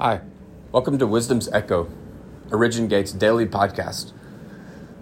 Hi, welcome to Wisdom's Echo, Origin Gate's daily podcast.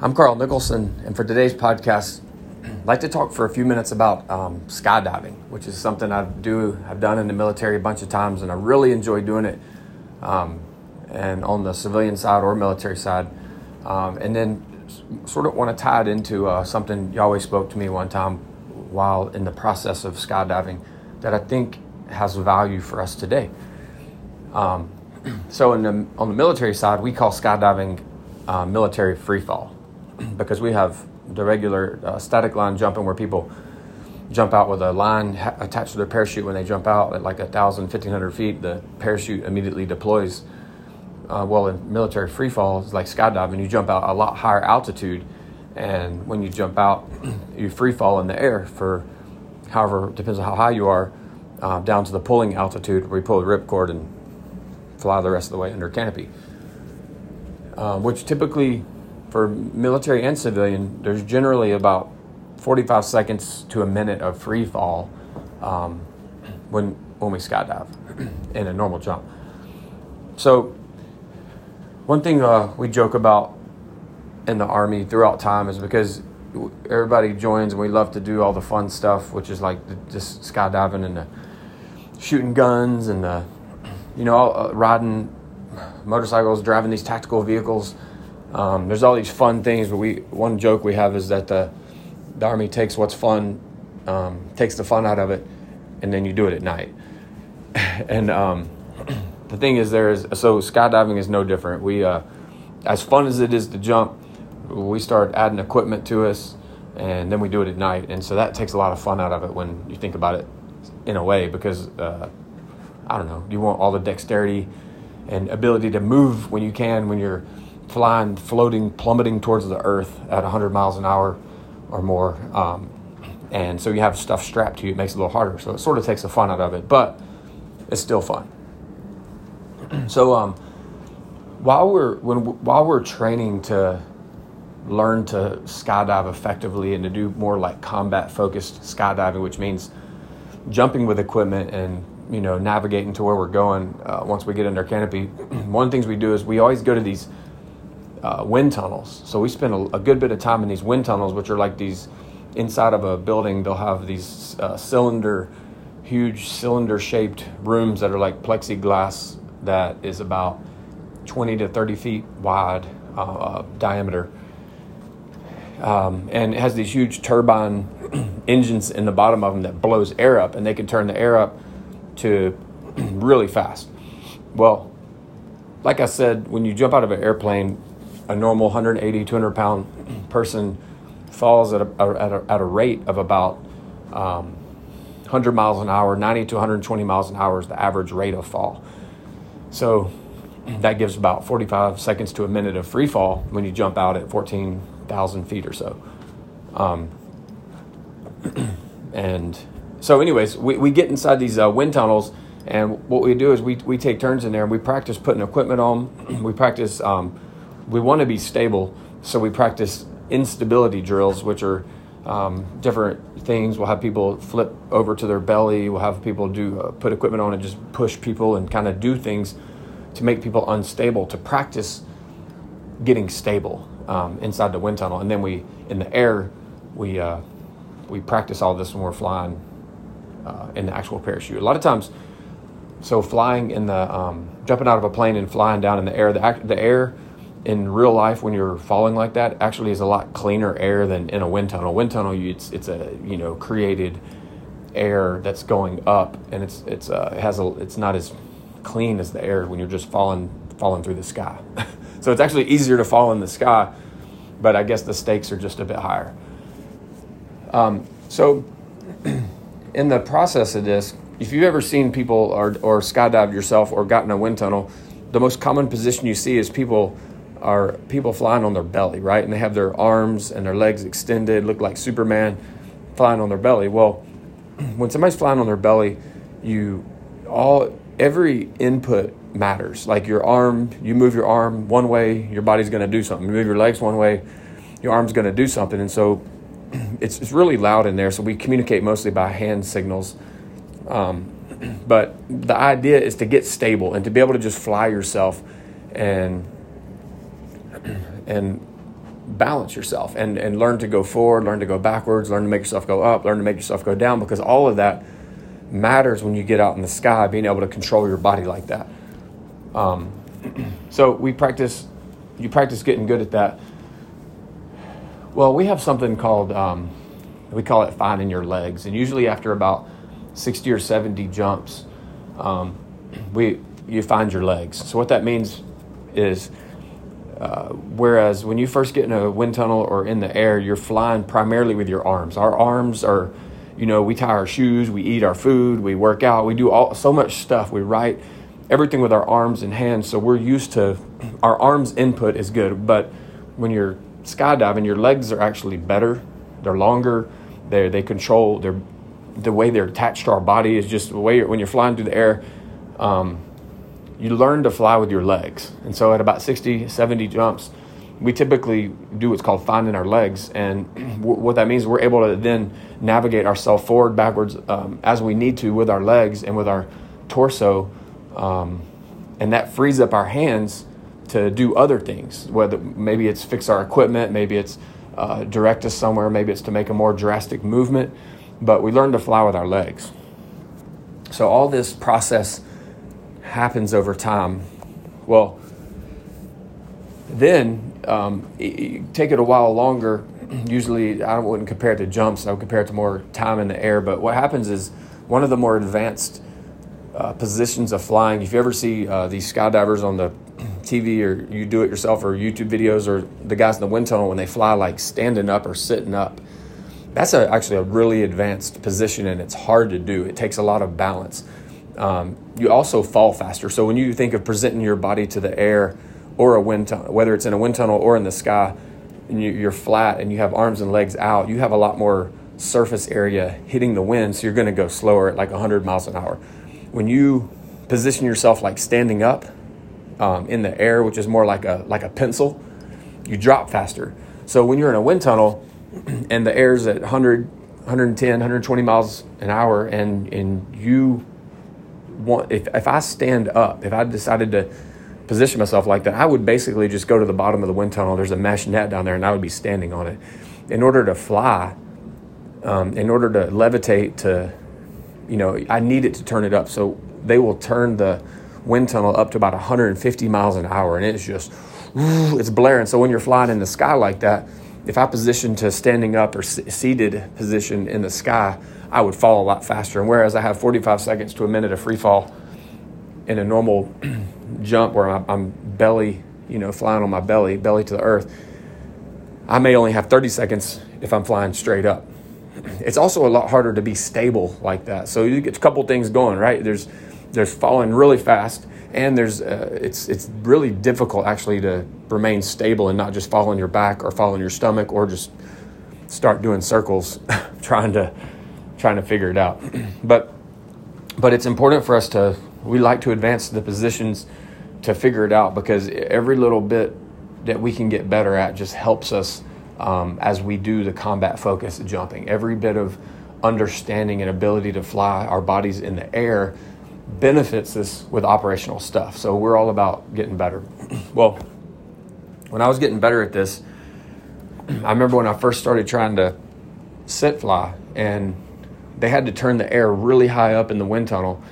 I'm Carl Nicholson, and for today's podcast, I'd like to talk for a few minutes about skydiving, which is something I've done in the military a bunch of times, and I really enjoy doing it, and on the civilian side or military side, and then sort of want to tie it into something Yahweh spoke to me one time while in the process of skydiving that I think has value for us today. So on the military side, we call skydiving military free fall because we have the regular static line jumping where people jump out with a line attached to their parachute. When they jump out at like 1,000, 1,500 feet, the parachute immediately deploys. Well, in military free fall, it's like skydiving. You jump out a lot higher altitude, and when you jump out, you free fall in the air for however, depends on how high you are, down to the pulling altitude where you pull the ripcord and fly the rest of the way under canopy, which typically for military and civilian, there's generally about 45 seconds to a minute of free fall when we skydive in a normal jump. So one thing we joke about in the Army throughout time is because everybody joins and we love to do all the fun stuff, which is like just skydiving and the shooting guns and the riding motorcycles, driving these tactical vehicles. There's all these fun things, but one joke we have is that the Army takes what's fun, takes the fun out of it, and then you do it at night. And the thing is, skydiving is no different. We, as fun as it is to jump, we start adding equipment to us, and then we do it at night. And so that takes a lot of fun out of it when you think about it in a way, because you want all the dexterity and ability to move when you're flying, floating, plummeting towards the earth at 100 miles an hour or more. And so you have stuff strapped to you. It makes it a little harder. So it sort of takes the fun out of it, but it's still fun. So while we're training to learn to skydive effectively and to do more like combat-focused skydiving, which means jumping with equipment and navigating to where we're going once we get under canopy. One of the things we do is we always go to these wind tunnels. So we spend a good bit of time in these wind tunnels, which are like these inside of a building. They'll have these huge cylinder-shaped rooms that are like plexiglass that is about 20 to 30 feet wide diameter. And it has these huge turbine engines in the bottom of them that blows air up, and they can turn the air up to really fast. Well, like I said, when you jump out of an airplane, a normal 180, 200-pound person falls at a rate of about 100 miles an hour, 90 to 120 miles an hour is the average rate of fall. So that gives about 45 seconds to a minute of free fall when you jump out at 14,000 feet or so. So anyways, we get inside these wind tunnels, and what we do is we take turns in there, and we practice putting equipment on. We practice, we want to be stable, so we practice instability drills, which are different things. We'll have people flip over to their belly. We'll have people put equipment on and just push people and kind of do things to make people unstable, to practice getting stable inside the wind tunnel. And then in the air, we practice all this when we're flying in the actual parachute. A lot of times, so flying in the, jumping out of a plane and flying down in the air, the air in real life when you're falling like that actually is a lot cleaner air than in a wind tunnel. Wind tunnel, it's created air that's going up, and it's not as clean as the air when you're just falling through the sky. So it's actually easier to fall in the sky, but I guess the stakes are just a bit higher. So in the process of this, if you've ever seen people or skydived yourself or gotten a wind tunnel, the most common position you see is people flying on their belly, right? And they have their arms and their legs extended, look like Superman flying on their belly. Well, when somebody's flying on their belly, every input matters. Like your arm, you move your arm one way, your body's going to do something. You move your legs one way, your arm's going to do something. And so it's really loud in there, so we communicate mostly by hand signals. But the idea is to get stable and to be able to just fly yourself and balance yourself and learn to go forward, learn to go backwards, learn to make yourself go up, learn to make yourself go down, because all of that matters when you get out in the sky, being able to control your body like that. So you practice getting good at that. Well, we have something called, we call it finding your legs. And usually after about 60 or 70 jumps, you find your legs. So what that means is, whereas when you first get in a wind tunnel or in the air, you're flying primarily with your arms. Our arms are, we tie our shoes, we eat our food, we work out, we do so much stuff. We write everything with our arms and hands. So we're used to, our arms input is good. But when you're skydiving, your legs are actually better. They're longer. They control the way they're attached to our body is just the way when you're flying through the air, you learn to fly with your legs. And so at about 60, 70 jumps, we typically do what's called finding our legs. And what that means, we're able to then navigate ourselves forward, backwards, as we need to with our legs and with our torso. And that frees up our hands to do other things, whether maybe it's fix our equipment, maybe it's direct us somewhere, maybe it's to make a more drastic movement. But we learn to fly with our legs. So all this process happens over time. Well, then take it a while longer. Usually I wouldn't compare it to jumps. I would compare it to more time in the air. But what happens is one of the more advanced positions of flying, if you ever see these skydivers on the TV or you do it yourself or YouTube videos or the guys in the wind tunnel when they fly like standing up or sitting up, that's actually a really advanced position, and it's hard to do. It takes a lot of balance. You also fall faster. So when you think of presenting your body to the air or a wind tunnel, whether it's in a wind tunnel or in the sky, and you're flat and you have arms and legs out, you have a lot more surface area hitting the wind, so you're going to go slower at like 100 miles an hour. When you position yourself like standing up in the air, which is more like a pencil, you drop faster. So when you're in a wind tunnel, and the air's at 100, 110, 120 miles an hour, and you want, if I stand up, if I decided to position myself like that, I would basically just go to the bottom of the wind tunnel. There's a mesh net down there, and I would be standing on it. In order to fly, in order to levitate, to, I need it to turn it up. So they will turn the wind tunnel up to about 150 miles an hour, and it's just, it's blaring. So when you're flying in the sky like that, if I positioned to standing up or seated position in the sky, I would fall a lot faster. And whereas I have 45 seconds to a minute of free fall in a normal jump where I'm belly, flying on my belly, belly to the earth, I may only have 30 seconds if I'm flying straight up. It's also a lot harder to be stable like that. So you get a couple things going, right? There's falling really fast, and there's it's really difficult actually to remain stable and not just fall on your back or fall on your stomach or just start doing circles trying to figure it out. But it's important for us to, we like to advance the positions to figure it out, because every little bit that we can get better at just helps us as we do the combat focus jumping. Every bit of understanding and ability to fly our bodies in the air benefits us with operational stuff. So we're all about getting better. Well, when I was getting better at this, I remember when I first started trying to sit fly, and they had to turn the air really high up in the wind tunnel.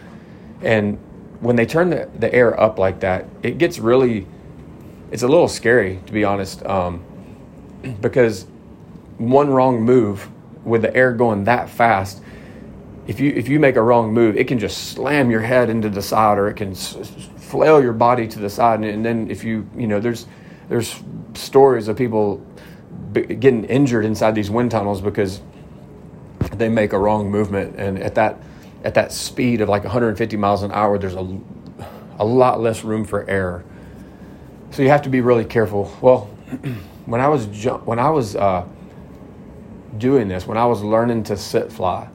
And when they turn the air up like that, it gets really, it's a little scary, to be honest, because one wrong move with the air going that fast, if you make a wrong move, it can just slam your head into the side, or it can flail your body to the side. And then if you, there's stories of people getting injured inside these wind tunnels because they make a wrong movement. And at that speed of like 150 miles an hour, there's a lot less room for error. So you have to be really careful. Well, when I was doing this, when I was learning to sit fly,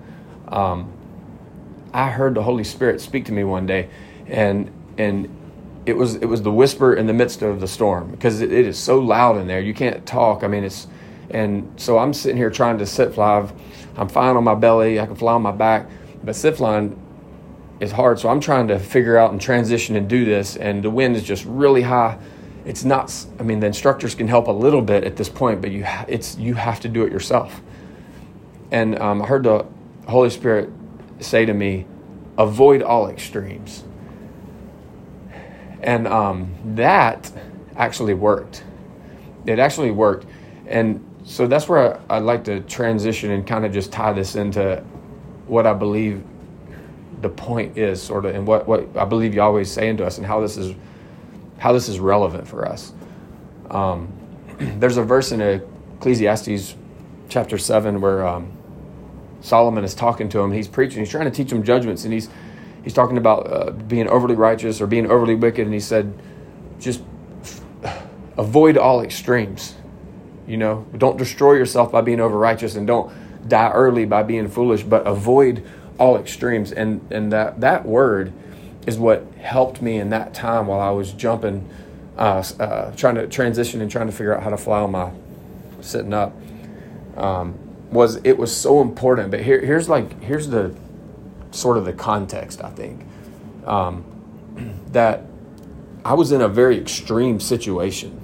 I heard the Holy Spirit speak to me one day, and it was the whisper in the midst of the storm, because it is so loud in there. You can't talk. I mean, so I'm sitting here trying to sit fly. I'm fine on my belly. I can fly on my back, but sit flying, is hard. So I'm trying to figure out and transition and do this, and the wind is just really high. It's not, I mean, the instructors can help a little bit at this point, but you have to do it yourself. And I heard the Holy Spirit say to me, avoid all extremes. And that actually worked. It actually worked. And so that's where I'd like to transition and kind of just tie this into what I believe the point is, sort of, and what I believe Yahweh is saying to us, and how this is relevant for us. There's a verse in Ecclesiastes chapter 7 where Solomon is talking to him. He's preaching. He's trying to teach him judgments, and he's talking about being overly righteous or being overly wicked. And he said, just avoid all extremes. You know, don't destroy yourself by being over righteous, and don't die early by being foolish, but avoid all extremes. And that word is what helped me in that time while I was jumping, trying to transition and trying to figure out how to fly on my sitting up. It was so important. But here's the sort of the context, I think, that I was in a very extreme situation.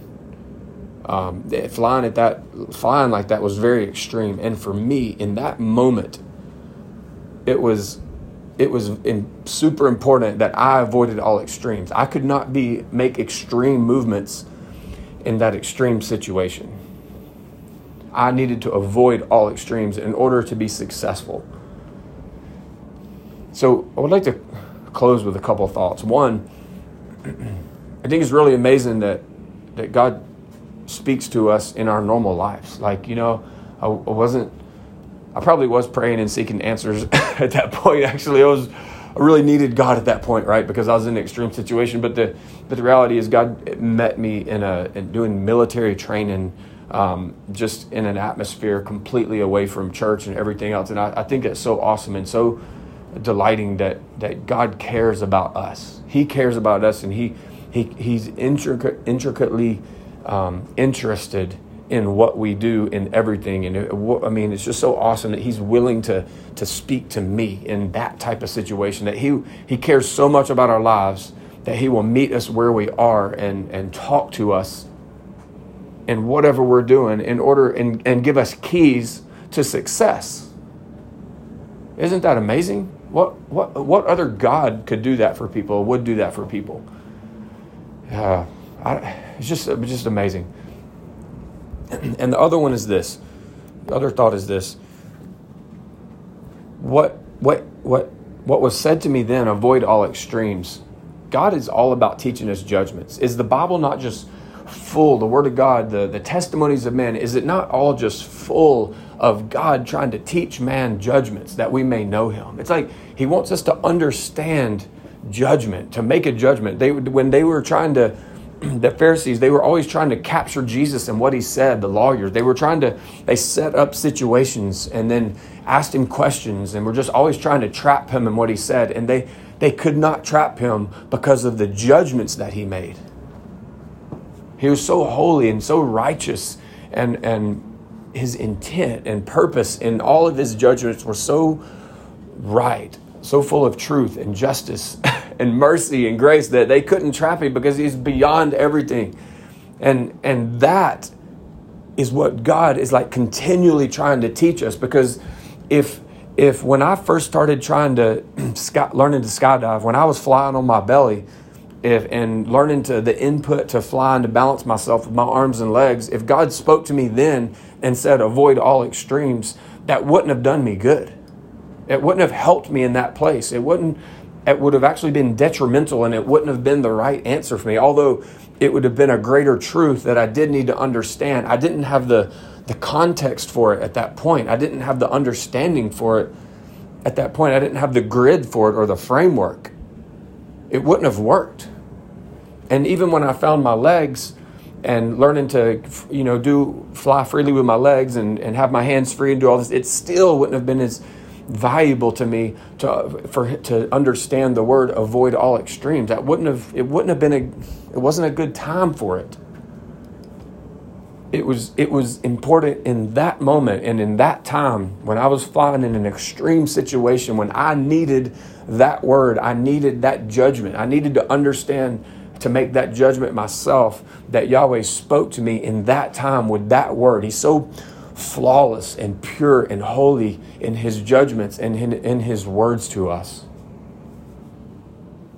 Flying like that was very extreme. And for me in that moment, it was super important that I avoided all extremes. I could not make extreme movements in that extreme situation. I needed to avoid all extremes in order to be successful. So I would like to close with a couple of thoughts. One, I think it's really amazing that God speaks to us in our normal lives. Like, you know, I probably was praying and seeking answers at that point. Actually, I really needed God at that point, right? Because I was in an extreme situation. But the reality is God met me in doing military training, just in an atmosphere completely away from church and everything else. And I think that's so awesome and so delighting that God cares about us. He cares about us, and He's intricately interested in what we do in everything. And it's just so awesome that He's willing to speak to me in that type of situation, that He cares so much about our lives that He will meet us where we are and talk to us in whatever we're doing in order and give us keys to success. Isn't that amazing? What other God could do that for people, would do that for people? It's just amazing. And the other one is this. The other thought is this. What was said to me then, avoid all extremes. God is all about teaching us judgments. Is the Bible not just full, the Word of God, the testimonies of men, is it not all just full of God trying to teach man judgments that we may know Him? It's like He wants us to understand judgment, to make a judgment. The Pharisees, they were always trying to capture Jesus and what He said, the lawyers. They set up situations and then asked Him questions, and were just always trying to trap Him in what He said. And they could not trap Him because of the judgments that He made. He was so holy and so righteous, and His intent and purpose in all of His judgments were so right, so full of truth and justice and mercy and grace that they couldn't trap Him because He's beyond everything. And that is what God is like continually trying to teach us. Because if when I first started trying to learning to skydive, when I was flying on my belly, and learning to the input to fly and to balance myself with my arms and legs, if God spoke to me then and said, avoid all extremes, that wouldn't have done me good. It wouldn't have helped me in that place. It would have actually been detrimental, and it wouldn't have been the right answer for me. Although it would have been a greater truth that I did need to understand. I didn't have the context for it at that point. I didn't have the understanding for it at that point. I didn't have the grid for it or the framework. It wouldn't have worked. And even when I found my legs and learning to, you know, fly freely with my legs and have my hands free and do all this, it still wouldn't have been as valuable to me to understand the word avoid all extremes. That wouldn't have, it wouldn't have been a, it wasn't a good time for it. it was important in that moment and in that time when I was flying in an extreme situation, when I needed that word, I needed that judgment. I needed to understand, to make that judgment myself, that Yahweh spoke to me in that time with that word. He's so flawless and pure and holy in his judgments and in his words to us.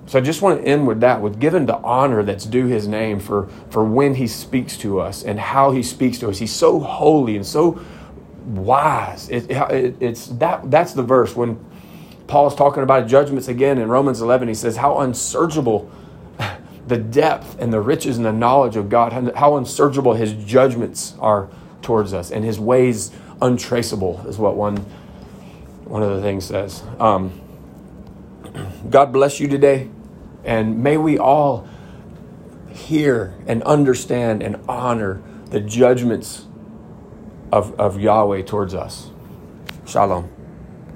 So I just want to end with that, with giving the honor that's due his name for when he speaks to us and how he speaks to us. He's so holy and so wise. That's the verse when Paul's talking about judgments again in Romans 11. He says, how unsearchable the depth and the riches and the knowledge of God, how unsearchable his judgments are towards us, and his ways untraceable is what one of the things says. God bless you today, and may we all hear and understand and honor the judgments of Yahweh towards us. Shalom.